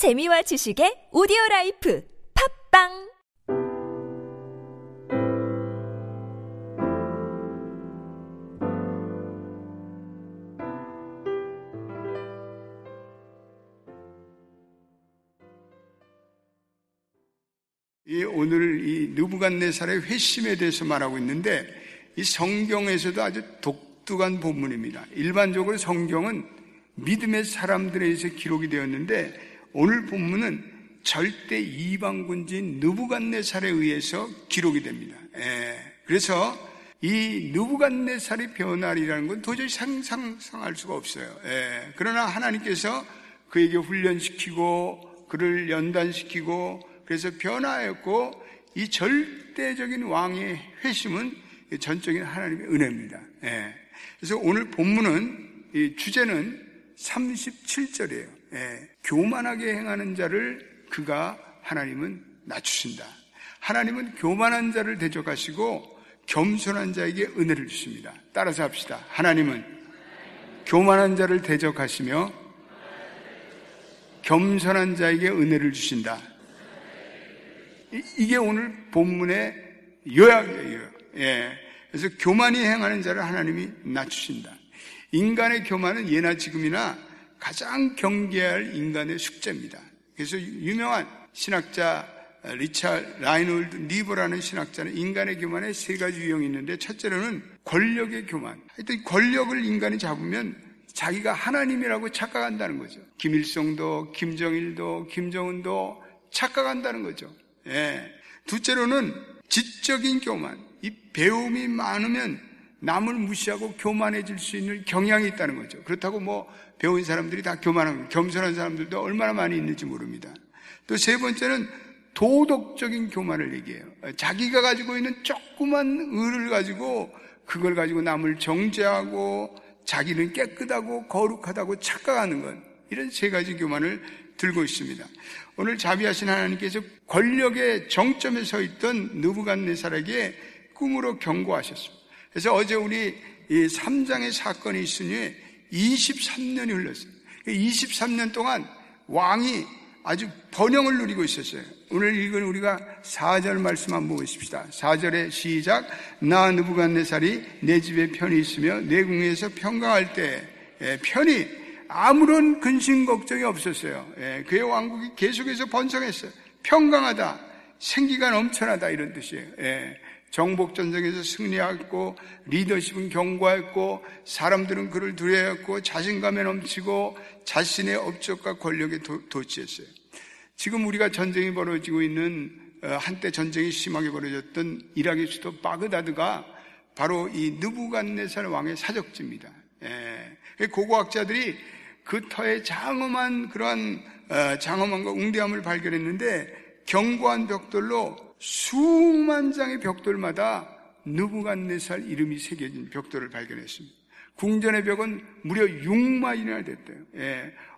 재미와 지식의 오디오라이프 팝빵! 오늘 이 느부갓네살의 회심에 대해서 말하고 있는데, 이 성경에서도 아주 독특한 본문입니다. 일반적으로 성경은 믿음의 사람들에 의해서 기록이 되었는데, 오늘 본문은 절대 이방군주인 느부갓네살에 의해서 기록이 됩니다. 그래서 이 느부갓네살의 변화라는 건 도저히 상상할 수가 없어요. 그러나 하나님께서 그에게 훈련시키고 그를 연단시키고 그래서 변화였고, 이 절대적인 왕의 회심은 전적인 하나님의 은혜입니다. 그래서 오늘 본문은, 이 주제는 37절이에요. 교만하게 행하는 자를 그가 하나님은 낮추신다. 하나님은 교만한 자를 대적하시고 겸손한 자에게 은혜를 주십니다. 따라서 합시다. 하나님은 교만한 자를 대적하시며 겸손한 자에게 은혜를 주신다. 이게 오늘 본문의 요약이에요. 그래서 교만히 행하는 자를 하나님이 낮추신다. 인간의 교만은 예나 지금이나 가장 경계할 인간의 숙제입니다. 그래서 유명한 신학자 리차 라이놀드 니버라는 신학자는 인간의 교만에 세 가지 유형이 있는데, 첫째로는 권력의 교만. 하여튼 권력을 인간이 잡으면 자기가 하나님이라고 착각한다는 거죠. 김일성도, 김정일도, 김정은도 착각한다는 거죠. 둘째로는 지적인 교만. 이 배움이 많으면 남을 무시하고 교만해질 수 있는 경향이 있다는 거죠. 그렇다고 배운 사람들이 다 교만한, 겸손한 사람들도 얼마나 많이 있는지 모릅니다. 또 세 번째는 도덕적인 교만을 얘기해요. 자기가 가지고 있는 조그만 의를 가지고, 그걸 가지고 남을 정죄하고 자기는 깨끗하고 거룩하다고 착각하는 건, 이런 세 가지 교만을 들고 있습니다. 오늘 자비하신 하나님께서 권력의 정점에 서 있던 느부갓네살에게 꿈으로 경고하셨습니다. 그래서 어제 우리 3장의 사건이 있으니 23년이 흘렀어요. 23년 동안 왕이 아주 번영을 누리고 있었어요. 오늘 읽은 우리가 4절 말씀 한번 보십시다. 4절의 시작. 나 느부갓네살이 내 집에 편히 있으며 내 궁에서 평강할 때 편히, 아무런 근심 걱정이 없었어요. 그의 왕국이 계속해서 번성했어요. 평강하다, 생기가 넘쳐나다, 이런 뜻이에요. 정복전쟁에서 승리했고, 리더십은 견고했고, 사람들은 그를 두려워했고, 자신감에 넘치고 자신의 업적과 권력에 도취했어요. 지금 우리가 전쟁이 벌어지고 있는, 한때 전쟁이 심하게 벌어졌던 이라크 수도 바그다드가 바로 이 느부갓네살 왕의 사적지입니다. 고고학자들이 그 터에 장엄함과 웅대함을 발견했는데, 견고한 벽돌로 수만 장의 벽돌마다 느부갓네살 이름이 새겨진 벽돌을 발견했습니다. 궁전의 벽은 무려 6마일이나 됐대요.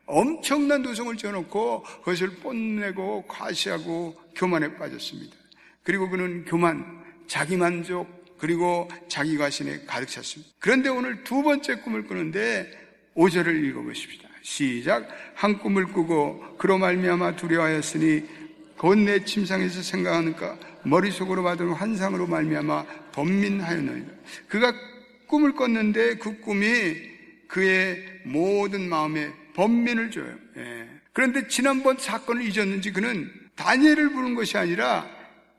엄청난 도성을 지어놓고 그것을 뽐내고 과시하고 교만에 빠졌습니다. 그리고 그는 교만, 자기만족, 그리고 자기 과신에 가득 찼습니다. 그런데 오늘 두 번째 꿈을 꾸는데 5절을 읽어보십시다. 시작. 한 꿈을 꾸고 그로 말미암아 두려워하였으니 곧 내 침상에서 생각하니까 머릿속으로 받은 환상으로 말미암아 번민하였나이다. 그가 꿈을 꿨는데 그 꿈이 그의 모든 마음에 번민을 줘요. 그런데 지난번 사건을 잊었는지 그는 다니엘을 부른 것이 아니라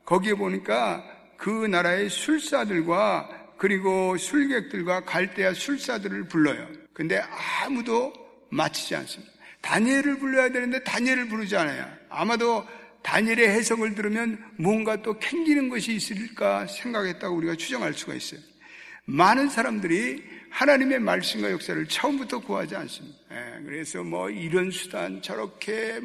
거기에 보니까 그 나라의 술사들과 그리고 술객들과 갈대아 술사들을 불러요. 근데 아무도 마치지 않습니다. 다니엘을 불러야 되는데 다니엘을 부르지 않아요. 아마도 다니엘의 해석을 들으면 뭔가 또 캥기는 것이 있을까 생각했다고 우리가 추정할 수가 있어요. 많은 사람들이 하나님의 말씀과 역사를 처음부터 구하지 않습니다. 그래서 이런 수단 저렇게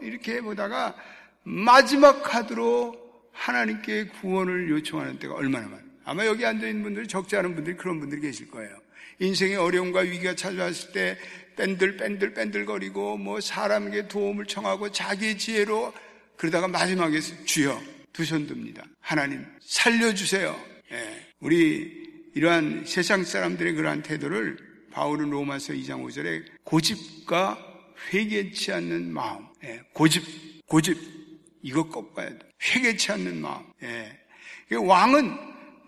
이렇게 보다가 마지막 카드로 하나님께 구원을 요청하는 때가 얼마나 많아요. 아마 여기 앉아있는 분들이, 적지 않은 분들이 그런 분들이 계실 거예요. 인생의 어려움과 위기가 찾아왔을 때 뺀들거리고 사람에게 도움을 청하고 자기의 지혜로, 그러다가 마지막에 주여, 두 손 듭니다. 하나님 살려주세요. 우리 이러한 세상 사람들의 그러한 태도를 바울은 로마서 2장 5절에 고집과 회개치 않는 마음, 고집 이거 꺾어야 돼. 회개치 않는 마음. 왕은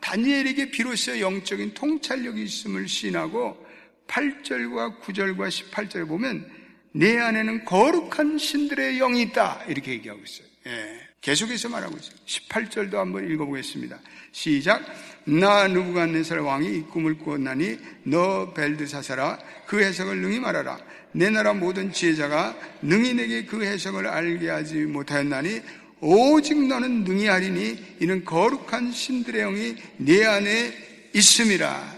다니엘에게 비로소 영적인 통찰력이 있음을 시인하고 8절과 9절과 18절을 보면 내 안에는 거룩한 신들의 영이 있다 이렇게 얘기하고 있어요. 계속해서 말하고 있어요. 18절도 한번 읽어보겠습니다. 시작. 나 느부갓네살 왕이 이 꿈을 꾸었나니 너 벨드사사라 그 해석을 능히 말하라. 내 나라 모든 지혜자가 능히 내게 그 해석을 알게 하지 못하였나니 오직 너는 능히 하리니 이는 거룩한 신들의 영이 내 안에 있음이라.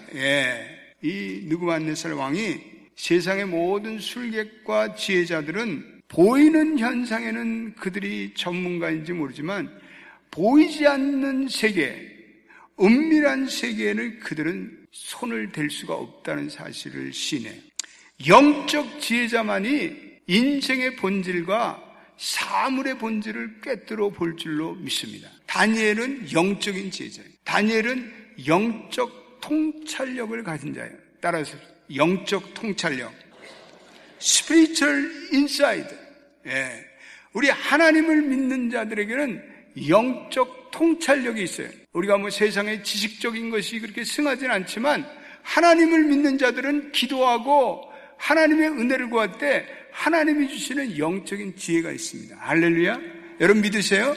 이 느부갓네살 왕이 세상의 모든 술객과 지혜자들은 보이는 현상에는 그들이 전문가인지 모르지만 보이지 않는 세계, 은밀한 세계에는 그들은 손을 댈 수가 없다는 사실을 시인해요. 영적 지혜자만이 인생의 본질과 사물의 본질을 꿰뚫어 볼 줄로 믿습니다. 다니엘은 영적인 지혜자예요. 다니엘은 영적 통찰력을 가진 자예요. 따라서 영적 통찰력, spiritual insight. 우리 하나님을 믿는 자들에게는 영적 통찰력이 있어요. 우리가 세상에 지식적인 것이 그렇게 승하진 않지만 하나님을 믿는 자들은 기도하고 하나님의 은혜를 구할 때 하나님이 주시는 영적인 지혜가 있습니다. 할렐루야. 여러분 믿으세요?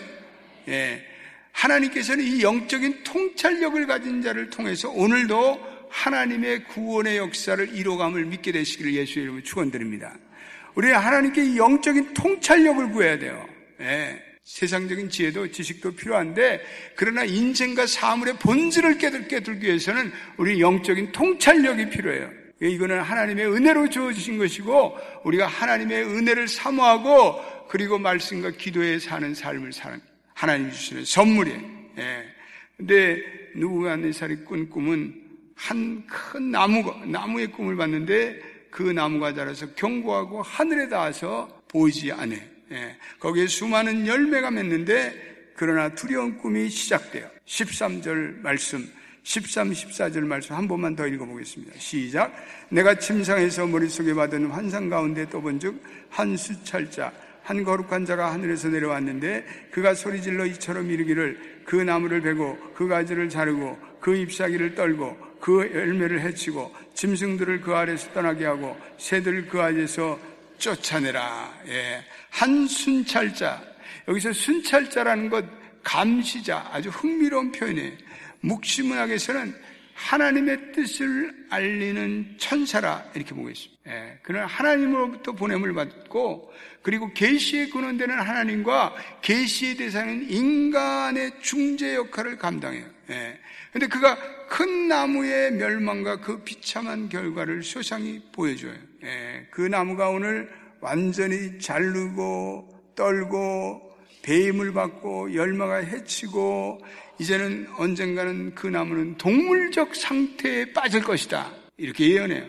하나님께서는 이 영적인 통찰력을 가진 자를 통해서 오늘도 하나님의 구원의 역사를 이뤄감을 믿게 되시기를 예수의 이름으로 축원드립니다. 우리 하나님께 영적인 통찰력을 구해야 돼요. 세상적인 지혜도 지식도 필요한데 그러나 인생과 사물의 본질을 깨닫기 위해서는 우리 영적인 통찰력이 필요해요. 이거는 하나님의 은혜로 주어주신 것이고 우리가 하나님의 은혜를 사모하고 그리고 말씀과 기도에 사는 삶을 사는 하나님 주시는 선물이에요. 그런데 느부갓네살이 꾼 꿈은 한 큰 나무의 꿈을 봤는데 그 나무가 자라서 견고하고 하늘에 닿아서 보이지 않아요. 거기에 수많은 열매가 맺는데 그러나 두려운 꿈이 시작돼요. 13절 말씀, 13, 14절 말씀 한 번만 더 읽어보겠습니다. 시작. 내가 침상에서 머릿속에 받은 환상 가운데 떠본 즉 한 수찰자 한 거룩한 자가 하늘에서 내려왔는데 그가 소리질러 이처럼 이르기를 그 나무를 베고 그 가지를 자르고 그 잎사귀를 떨고 그 열매를 해치고 짐승들을 그 아래에서 떠나게 하고 새들을 그 아래에서 쫓아내라. 한 순찰자, 여기서 순찰자라는 것 감시자, 아주 흥미로운 표현이에요. 묵시문학에서는 하나님의 뜻을 알리는 천사라 이렇게 보고 있습니다. 그는 하나님으로부터 보냄을 받고 그리고 계시의 근원되는 하나님과 계시의 대상인 인간의 중재 역할을 감당해요. 근데 그가 큰 나무의 멸망과 그 비참한 결과를 소상히 보여줘요. 그 나무가 오늘 완전히 자르고 떨고 배임을 받고 열매가 해치고 이제는 언젠가는 그 나무는 동물적 상태에 빠질 것이다 이렇게 예언해요.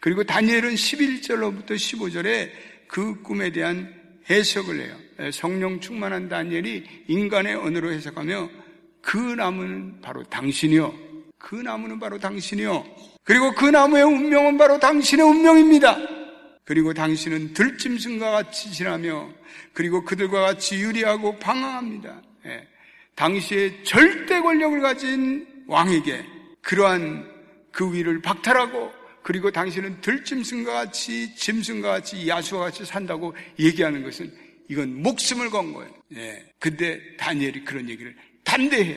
그리고 다니엘은 11절로부터 15절에 그 꿈에 대한 해석을 해요. 성령 충만한 다니엘이 인간의 언어로 해석하며 그 나무는 바로 당신이요. 그리고 그 나무의 운명은 바로 당신의 운명입니다. 그리고 당신은 들짐승과 같이 지나며 그리고 그들과 같이 유리하고 방황합니다. 당시에 절대 권력을 가진 왕에게 그러한 그 위를 박탈하고 그리고 당신은 짐승과 같이 야수와 같이 산다고 얘기하는 것은 이건 목숨을 건 거예요. 근데 다니엘이 그런 얘기를 담대해요.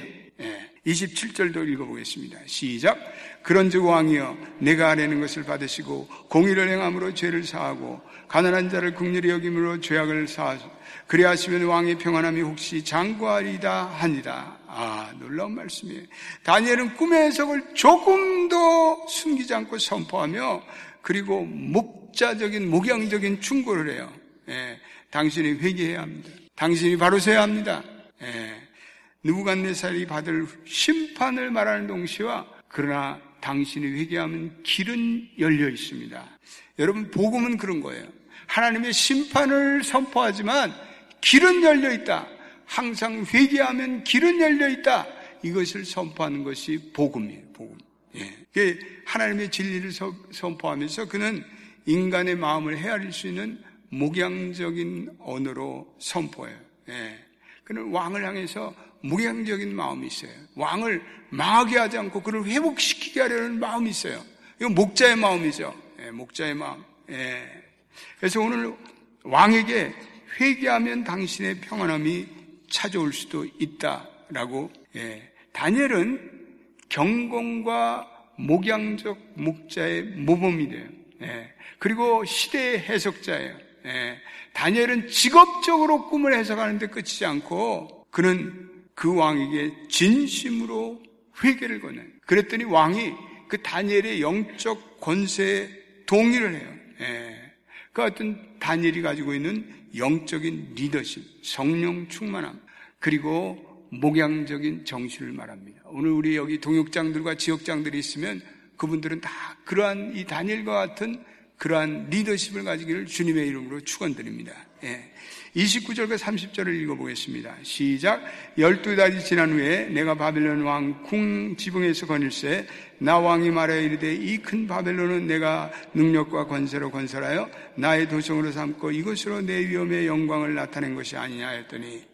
27절도 읽어보겠습니다. 시작. 그런즉 왕이여 내가 아뢰는 것을 받으시고 공의를 행함으로 죄를 사하고 가난한 자를 긍휼히 여김으로 죄악을 사하시고 그리하시면 왕의 평안함이 혹시 장구하리다 하니라. 놀라운 말씀이에요. 다니엘은 꿈의 해석을 조금도 숨기지 않고 선포하며 그리고 목양적인 충고를 해요. 당신이 회개해야 합니다. 당신이 바로 서야 합니다. 느부갓네살이 받을 심판을 말하는 동시와 그러나 당신이 회개하면 길은 열려 있습니다. 여러분 복음은 그런 거예요. 하나님의 심판을 선포하지만 길은 열려 있다. 항상 회개하면 길은 열려 있다. 이것을 선포하는 것이 복음이에요. 복음. 하나님의 진리를 선포하면서 그는 인간의 마음을 헤아릴 수 있는 목양적인 언어로 선포해요. 예. 그는 왕을 향해서 목양적인 마음이 있어요. 왕을 망하게 하지 않고 그를 회복시키게 하려는 마음이 있어요. 이건 목자의 마음이죠. 예, 목자의 마음. 예. 그래서 오늘 왕에게 회개하면 당신의 평안함이 찾아올 수도 있다라고. 예. 다니엘은 경건과 목양적 목자의 모범이 돼요. 예. 그리고 시대의 해석자예요. 예. 다니엘은 직업적으로 꿈을 해석하는데 그치지 않고 그는 그 왕에게 진심으로 회개를 권해요. 그랬더니 왕이 그 다니엘의 영적 권세에 동의를 해요. 예. 그 어떤 다니엘이 가지고 있는 영적인 리더십, 성령 충만함, 그리고 목양적인 정신을 말합니다. 오늘 우리 여기 동역장들과 지역장들이 있으면 그분들은 다 그러한 이 다니엘과 같은 그러한 리더십을 가지기를 주님의 이름으로 축원드립니다. 예. 29절과 30절을 읽어보겠습니다. 시작. 12달이 지난 후에 내가 바벨론 왕 궁 지붕에서 거닐세 나 왕이 말하여 이르되 이 큰 바벨론은 내가 능력과 권세로 건설하여 나의 도성으로 삼고 이것으로 내 위엄의 영광을 나타낸 것이 아니냐 했더니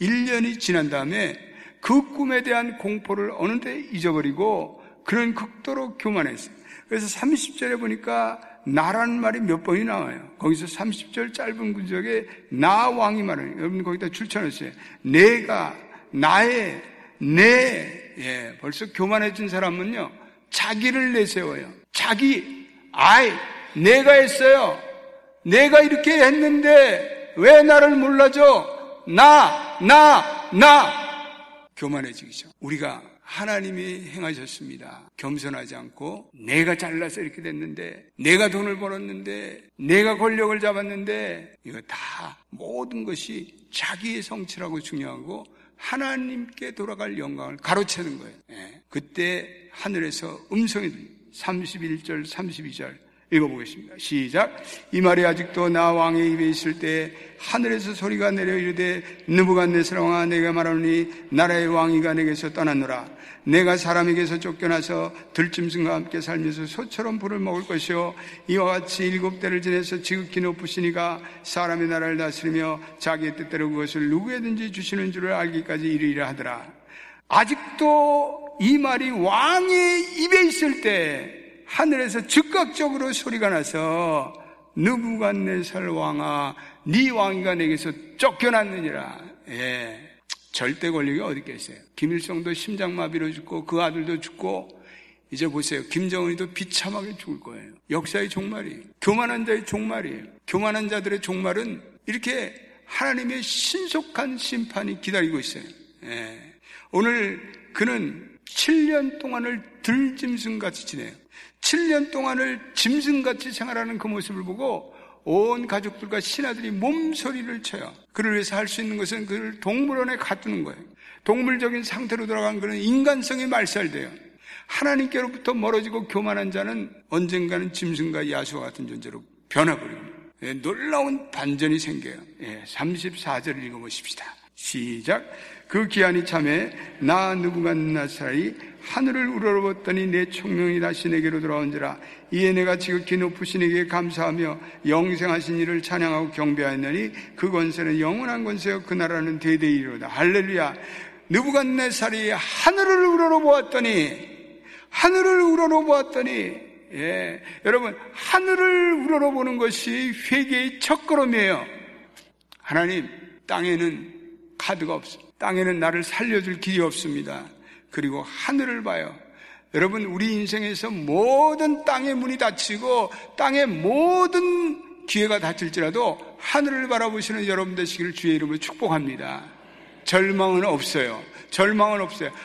1년이 지난 다음에 그 꿈에 대한 공포를 어느 때 잊어버리고 그런 극도로 교만했어요. 그래서 30절에 보니까 나라는 말이 몇 번이 나와요. 거기서 30절 짧은 구절에 나 왕이 말하는, 여러분 거기다 출처넣었어요. 내가, 나의, 내. 예, 벌써 교만해진 사람은요 자기를 내세워요. 자기, 내가 했어요. 내가 이렇게 했는데 왜 나를 몰라줘? 나. 교만해지기죠. 우리가 하나님이 행하셨습니다. 겸손하지 않고 내가 잘나서 이렇게 됐는데, 내가 돈을 벌었는데, 내가 권력을 잡았는데, 이거 다 모든 것이 자기의 성취라고 중요하고 하나님께 돌아갈 영광을 가로채는 거예요. 예. 그때 하늘에서 음성이 들립니다. 31절 32절 읽어보겠습니다. 시작. 이 말이 아직도 나 왕의 입에 있을 때 하늘에서 소리가 내려 이르되 느부갓네살 왕아 내가 말하노니 나라의 왕위가 내게서 떠났노라. 내가 사람에게서 쫓겨나서 들짐승과 함께 살면서 소처럼 불을 먹을 것이요 이와 같이 7대를 지내서 지극히 높으시니가 사람의 나라를 다스리며 자기의 뜻대로 그것을 누구에든지 주시는 줄을 알기까지 이르리라 하더라. 아직도 이 말이 왕의 입에 있을 때 하늘에서 즉각적으로 소리가 나서 느부갓네살 왕아 네 왕위가 내게서 쫓겨났느니라. 예. 절대 권력이 어디 있겠어요? 김일성도 심장마비로 죽고 그 아들도 죽고 이제 보세요. 김정은이도 비참하게 죽을 거예요. 역사의 종말이에요. 교만한 자의 종말이에요. 교만한 자들의 종말은 이렇게 하나님의 신속한 심판이 기다리고 있어요. 예. 오늘 그는 7년 동안을 들짐승같이 지내요. 7년 동안을 짐승같이 생활하는 그 모습을 보고 온 가족들과 신하들이 몸소리를 쳐요. 그를 위해서 할 수 있는 것은 그를 동물원에 가두는 거예요. 동물적인 상태로 돌아간 그는 인간성이 말살돼요. 하나님께로부터 멀어지고 교만한 자는 언젠가는 짐승과 야수와 같은 존재로 변화버립니다. 예, 놀라운 반전이 생겨요. 예, 34절을 읽어보십시다. 시작. 그 기한이 참에 나 느부갓네살이 하늘을 우러러봤더니 내 총명이 다시 내게로 돌아온지라. 이에 내가 지극히 높으신 이에게 감사하며 영생하신 이를 찬양하고 경배하였느니 그 권세는 영원한 권세요 그 나라는 대대에 이르로다. 할렐루야. 느부갓네살이 하늘을 우러러보았더니 예, 여러분 하늘을 우러러보는 것이 회개의 첫 걸음이에요. 하나님, 땅에는 카드가 없어. 땅에는 나를 살려줄 길이 없습니다. 그리고 하늘을 봐요. 여러분, 우리 인생에서 모든 땅의 문이 닫히고 땅의 모든 기회가 닫힐지라도 하늘을 바라보시는 여러분 되시기를 주의 이름으로 축복합니다. 절망은 없어요.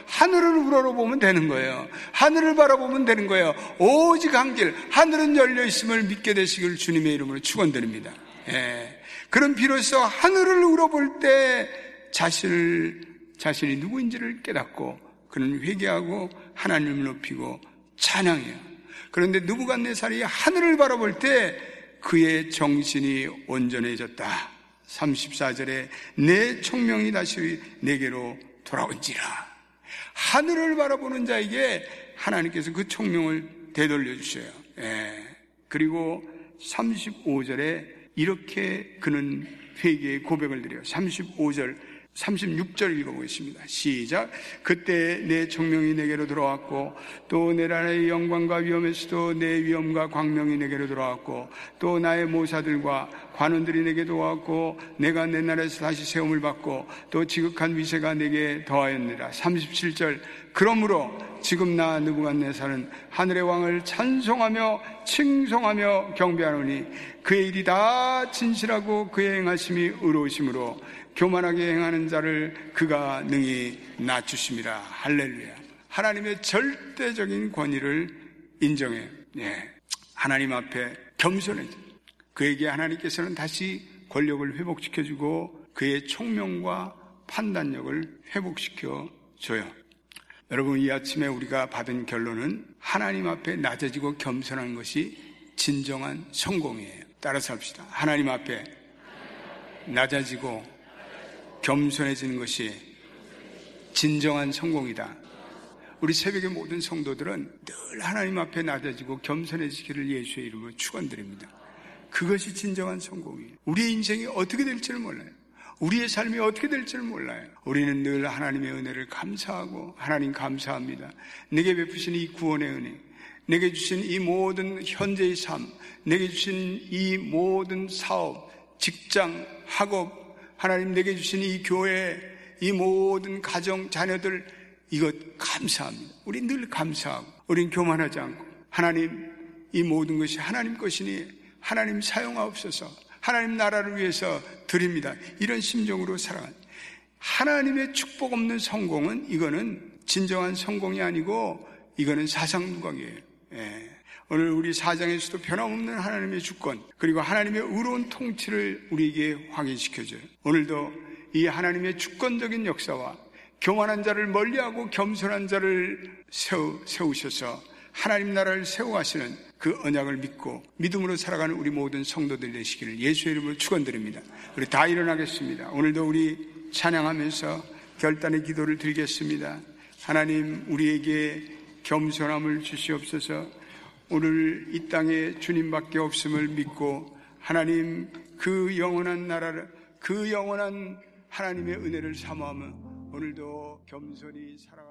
하늘을 우러러보면 되는 거예요. 하늘을 바라보면 되는 거예요. 오직 한 길, 하늘은 열려있음을 믿게 되시기를 주님의 이름으로 축원드립니다. 예. 그럼 비로소 하늘을 우러볼 때 자신이 누구인지를 깨닫고 그는 회개하고 하나님을 높이고 찬양해요. 그런데 느부갓네살이 하늘을 바라볼 때 그의 정신이 온전해졌다. 34절에 내 총명이 다시 내게로 돌아온지라. 하늘을 바라보는 자에게 하나님께서 그 총명을 되돌려 주셔요. 예. 그리고 35절에 이렇게 그는 회개의 고백을 드려요. 35절, 36절 읽어보겠습니다. 시작. 그때 내 총명이 내게로 돌아왔고 또 내 나라의 영광과 위엄에서도 내 위엄과 광명이 내게로 돌아왔고 또 나의 모사들과 관원들이 내게 돌아왔고 내가 내 나라에서 다시 세움을 받고 또 지극한 위세가 내게 더하였느라. 37절. 그러므로 지금 나 느부갓네살은 하늘의 왕을 찬송하며 칭송하며 경배하노니 그의 일이 다 진실하고 그의 행하심이 의로우심으로 교만하게 행하는 자를 그가 능히 낮추심이라. 할렐루야. 하나님의 절대적인 권위를 인정해요. 예. 하나님 앞에 겸손해져. 그에게 하나님께서는 다시 권력을 회복시켜주고 그의 총명과 판단력을 회복시켜줘요. 여러분, 이 아침에 우리가 받은 결론은 하나님 앞에 낮아지고 겸손한 것이 진정한 성공이에요. 따라서 합시다. 하나님 앞에 낮아지고 겸손해지는 것이 진정한 성공이다. 우리 새벽의 모든 성도들은 늘 하나님 앞에 낮아지고 겸손해지기를 예수의 이름으로 축원드립니다. 그것이 진정한 성공이에요. 우리의 인생이 어떻게 될지는 몰라요. 우리의 삶이 어떻게 될지는 몰라요. 우리는 늘 하나님의 은혜를 감사하고, 하나님 감사합니다. 내게 베푸신 이 구원의 은혜, 내게 주신 이 모든 현재의 삶, 내게 주신 이 모든 사업, 직장, 학업, 하나님 내게 주신 이 교회, 이 모든 가정, 자녀들, 이것 감사합니다. 우린 늘 감사하고, 우린 교만하지 않고, 하나님, 이 모든 것이 하나님 것이니 하나님 사용하옵소서, 하나님 나라를 위해서 드립니다. 이런 심정으로 살아가는 하나님의 축복 없는 성공은, 이거는 진정한 성공이 아니고 이거는 사상누각이에요. 예. 오늘 우리 4장에서도 변함없는 하나님의 주권, 그리고 하나님의 의로운 통치를 우리에게 확인시켜줘요. 오늘도 이 하나님의 주권적인 역사와 교만한 자를 멀리하고 겸손한 자를 세우셔서 하나님 나라를 세워가시는 그 언약을 믿고 믿음으로 살아가는 우리 모든 성도들 되시기를 예수의 이름으로 축원드립니다. 우리 다 일어나겠습니다. 오늘도 우리 찬양하면서 결단의 기도를 드리겠습니다. 하나님, 우리에게 겸손함을 주시옵소서. 오늘 이 땅에 주님밖에 없음을 믿고 하나님 그 영원한 나라를, 그 영원한 하나님의 은혜를 사모하며 오늘도 겸손히 살아가겠습니다.